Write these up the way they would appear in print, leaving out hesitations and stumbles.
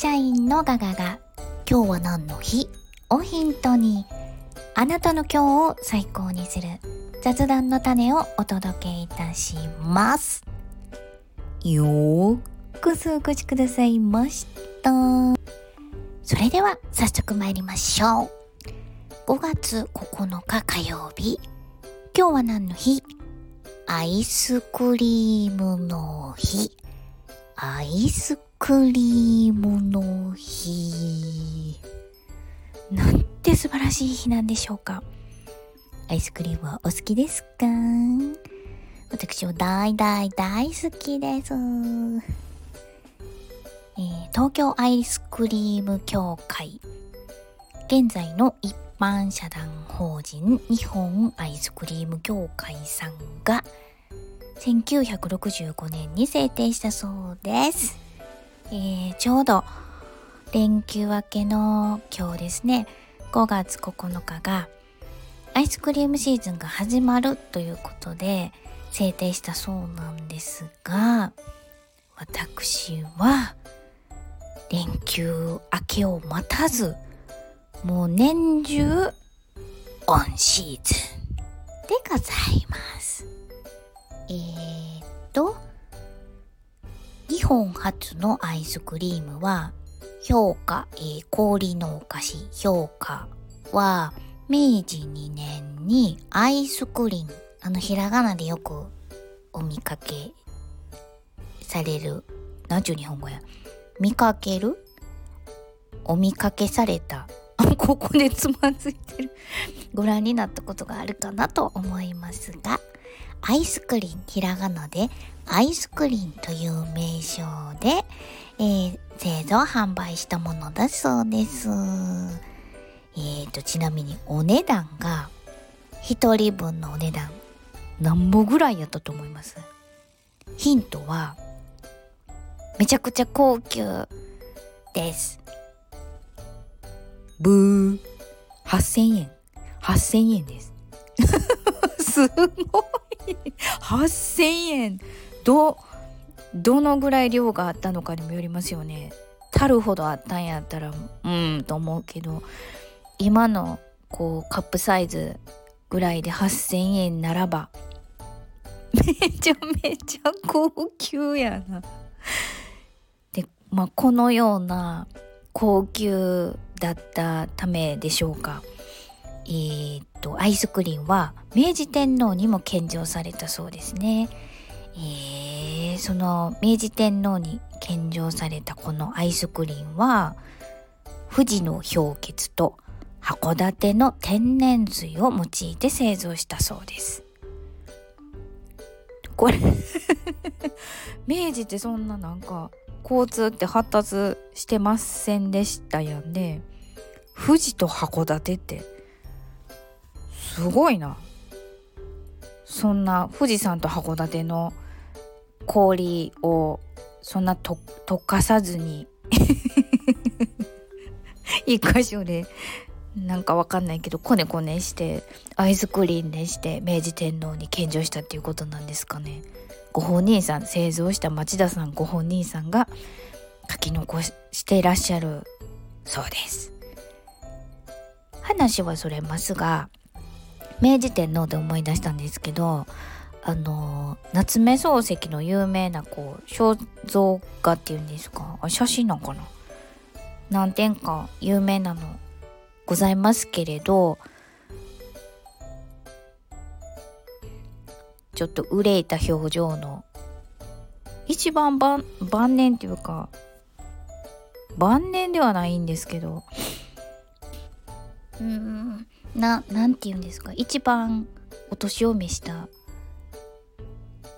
社員のガガが今日は何の日をヒントにあなたの今日を最高にする雑談の種をお届けいたします。よーくお越しくださいました。それでは早速参りましょう。5月9日火曜日、今日は何の日？アイスクリームの日。アイスクリームの日。なんて素晴らしい日なんでしょうか。アイスクリームはお好きですか？私は大好きです。東京アイスクリーム協会、現在の一般社団法人日本アイスクリーム協会さんが1965年に制定したそうです。ちょうど連休明けの今日ですね、5月9日がアイスクリームシーズンが始まるということで制定したそうなんですが、私は連休明けを待たず、もう年中オンシーズンでございます。日本初のアイスクリームは評価、氷のお菓子評価は明治2年にアイスクリン、ひらがなでよくお見かけされる、なんちゅう日本語や、見かける、お見かけされたここでつまずいてるご覧になったことがあるかなと思いますが、アイスクリン、ひらがなでアイスクリンという名称で、製造販売したものだそうです。ちなみにお値段が1人分のお値段何本ぐらいやったと思います？ヒントはめちゃくちゃ高級です。ブー、8000円、8000円ですすごい、8000円、どのぐらい量があったのかにもよりますよね。足るほどあったんやったらと思うけど、今のこうカップサイズぐらいで8000円ならばめちゃめちゃ高級やな。で、このような高級だったためでしょうか。アイスクリームは明治天皇にも献上されたそうですね。その明治天皇に献上されたこのアイスクリームは富士の氷結と函館の天然水を用いて製造したそうです。これ明治ってそんな交通って発達してませんでしたやんね。富士と函館ってすごいな。そんな富士山と函館の氷をそんな溶かさずに一箇所でわかんないけどコネコネしてアイスクリームでして明治天皇に献上したっていうことなんですかね。ご本人さん、製造した町田さんご本人さんが書き残していらっしゃるそうです。話はそれますが、明治天皇で思い出したんですけど、夏目漱石の有名な肖像画っていうんですか、写真なんかな、何点か有名なのございますけれど、ちょっと憂いた表情の一番晩年というか、晩年ではないんですけど、なんて言うんですか、一番お年を召した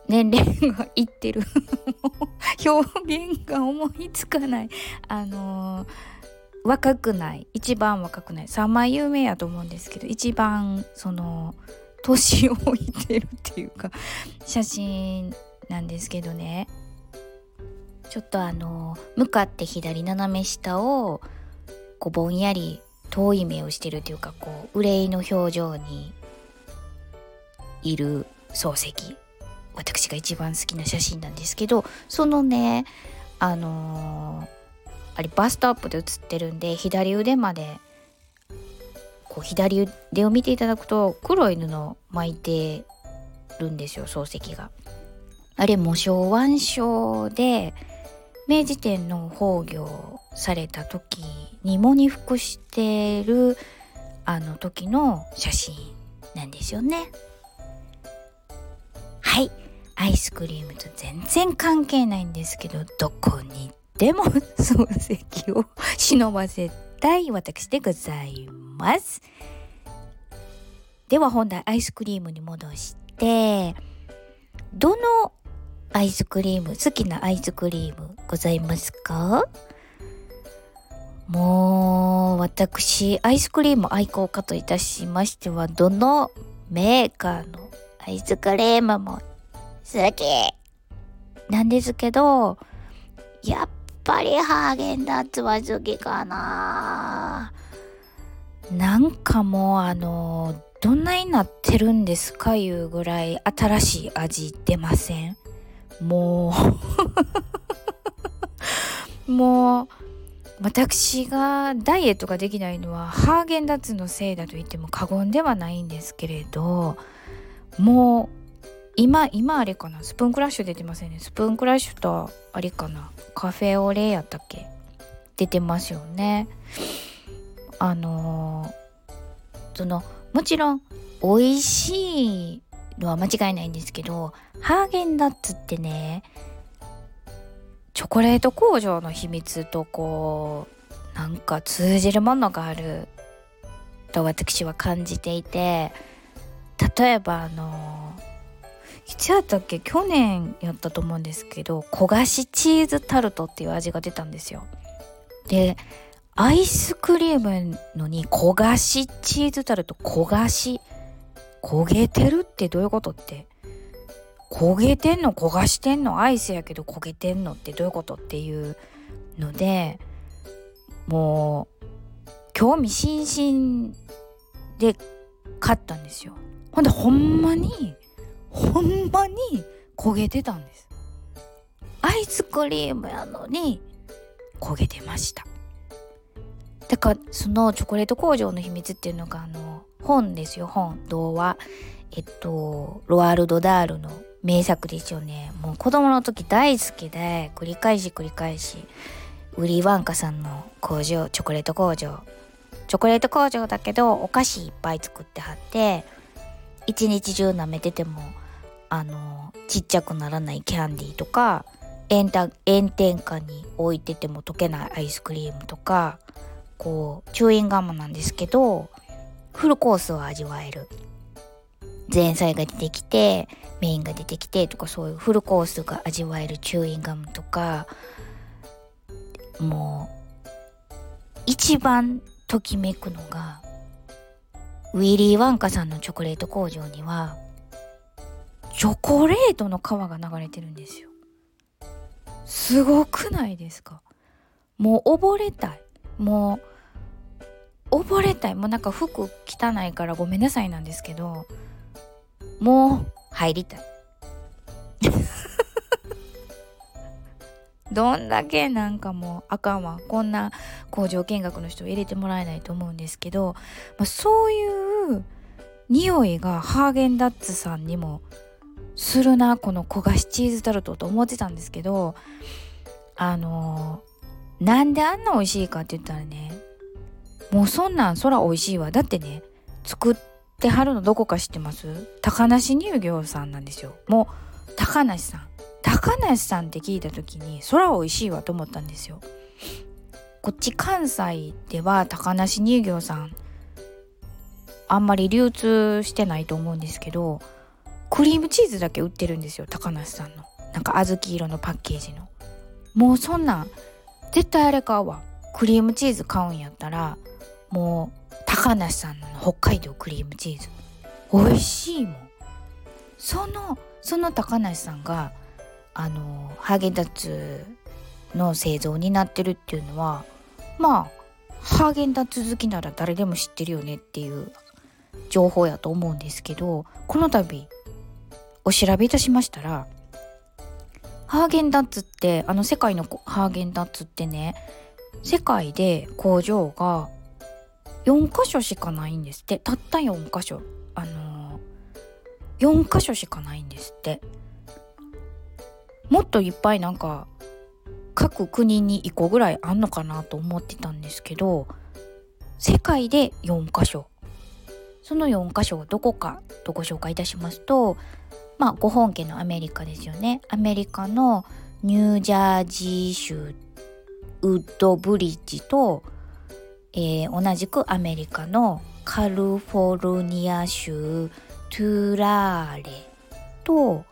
年齢がいってる表現が思いつかない、若くない、一番若くない、3枚有名やと思うんですけど、一番その年老いてるっていうか写真なんですけどね、ちょっと向かって左斜め下をぼんやり遠い目をしてるっていうか、憂いの表情にいる漱石、私が一番好きな写真なんですけど、そのね、ぱりバストアップで写ってるんで、左腕までこう左腕を見ていただくと黒い布を巻いてるんですよ、漱石が。あれも昭和賞で明治天皇崩御された時に喪に服してるあの時の写真なんですよね。はい、アイスクリームと全然関係ないんですけど、どこにでも漱石を忍ばせたい私でございます。では本題、アイスクリームに戻して、どのアイスクリーム、好きなアイスクリームございますか？もう私アイスクリーム愛好家といたしましては、どのメーカーのアイスクリームも好きなんですけど、やっぱりハーゲンダッツは好きかな。なんかもうどんなになってるんですかいうぐらい新しい味出ません？もうもう私がダイエットができないのはハーゲンダッツのせいだと言っても過言ではないんですけれど、もう今あれかな、スプーンクラッシュ出てませんね。スプーンクラッシュとあれかな、カフェオレやったっけ、出てますよね。もちろん美味しいのは間違いないんですけど、ハーゲンダッツってね、チョコレート工場の秘密とこうなんか通じるものがあると私は感じていて、例えばいつやったっけ、去年やったと思うんですけど、焦がしチーズタルトっていう味が出たんですよ。でアイスクリームのに焦がしチーズタルト、焦げてるってどういうことって、焦げてんの、焦がしてんの、アイスやけど焦げてんのってどういうことっていうので、もう興味津々で買ったんですよ。ほんでほんまに焦げてたんです。アイスクリームやのに焦げてました。だからそのチョコレート工場の秘密っていうのが本ですよ、本。童話、ロアール・ド・ダールの名作ですよね。もう子供の時大好きで、繰り返しウリ・ワンカさんの工場、チョコレート工場だけどお菓子いっぱい作ってはって、一日中舐めててもちっちゃくならないキャンディーとか、炎天下に置いてても溶けないアイスクリームとか、こうチューインガムなんですけどフルコースを味わえる、前菜が出てきてメインが出てきてとか、そういうフルコースが味わえるチューインガムとか、もう一番ときめくのがウィリー・ワンカさんのチョコレート工場にはチョコレートの皮が流れてるんですよ。すごくないですか？もう溺れたい。もうなんか服汚いからごめんなさいなんですけど、もう入りたいどんだけなんかもうあかんわ、こんな工場見学の人を入れてもらえないと思うんですけど、そういう匂いがハーゲンダッツさんにもするな、この焦がしチーズタルトと思ってたんですけど、なんであんな美味しいかって言ったらね、もうそんなんそら美味しいわ。だってね、作ってはるのどこか知ってます？高梨乳業さんなんですよ。もう高梨さんって聞いた時にそら美味しいわと思ったんですよ。こっち関西では高梨乳業さんあんまり流通してないと思うんですけど、クリームチーズだけ売ってるんですよ、高梨さんの。なんか小豆色のパッケージの。もうそんなん絶対あれ買うわ。クリームチーズ買うんやったらもう高梨さんの北海道クリームチーズ美味しいもん。その高梨さんがハーゲンダッツの製造になってるっていうのは、まあハーゲンダッツ好きなら誰でも知ってるよねっていう情報やと思うんですけど、この度お調べいたしましたら、ハーゲンダッツって世界のハーゲンダッツってね、世界で工場が4カ所しかないんですって。たった4カ所、4カ所しかないんですって。もっといっぱいなんか各国に1個ぐらいあんのかなと思ってたんですけど、世界で4カ所、その4カ所をどこかとご紹介いたしますと、ご本家のアメリカですよね。アメリカのニュージャージー州ウッドブリッジと、同じくアメリカのカリフォルニア州トゥラーレと、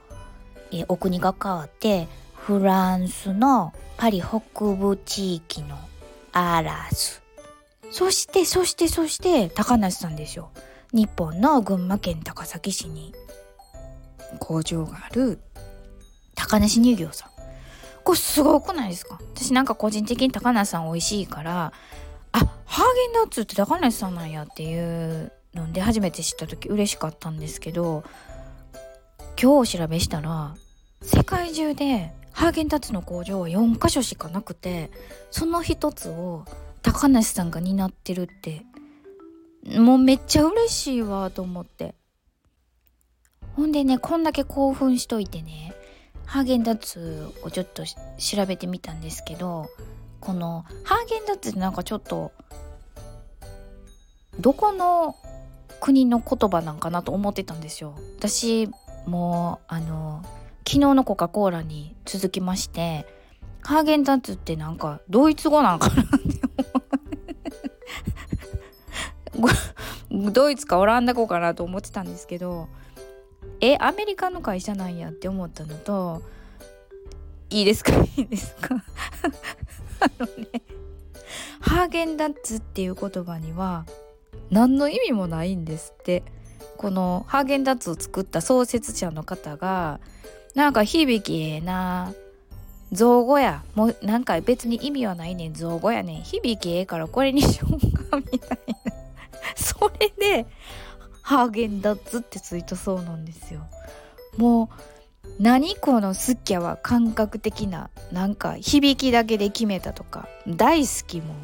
お国が変わってフランスのパリ北部地域のアラス、そして高梨さんですよ。日本の群馬県高崎市に工場がある高梨乳業さん。これすごくないですか？私なんか個人的に高梨さん美味しいから、ハーゲンダッツって高梨さんなんやっていうので初めて知った時嬉しかったんですけど、今日お調べしたら世界中でハーゲンダッツの工場は4カ所しかなくて、その一つを高梨さんが担ってるって、もうめっちゃ嬉しいわと思って。ほんでね、こんだけ興奮しといてね、ハーゲンダッツをちょっと調べてみたんですけど、このハーゲンダッツってなんかちょっとどこの国の言葉なんかなと思ってたんですよ。私も昨日のコカ・コーラに続きまして、ハーゲンダッツってなんかドイツ語なんかなドイツかオランダ語かなと思ってたんですけど、アメリカの会社なんやって思ったのと、いいですかハーゲンダッツっていう言葉には何の意味もないんですって。このハーゲンダッツを作った創設者の方が、なんか響きええな、造語や、もうなんか別に意味はないねん、造語やねん、響きええからこれにしようかみたいなそれでハーゲンダッツってついたそうなんですよ。もう何このすっきゃは感覚的な、なんか響きだけで決めたとか大好きも。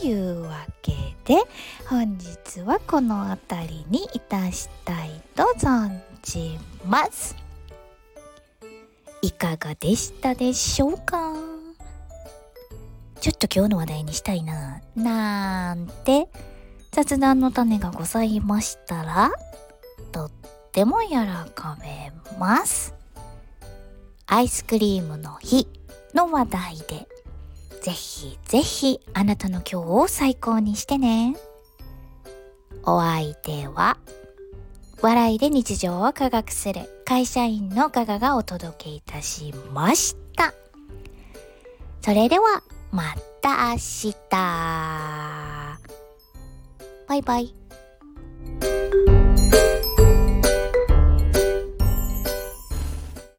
というわけで本日はこのあたりにいたしたいと存じます。いかがでしたでしょうか？ちょっと今日の話題にしたいななんて雑談の種がございましたら、とっても喜べます。アイスクリームの日の話題で、ぜひぜひあなたの今日を最高にしてね。お相手は笑いで日常を科学する会社員のガガがお届けいたしました。それではまた明日、バイバイ。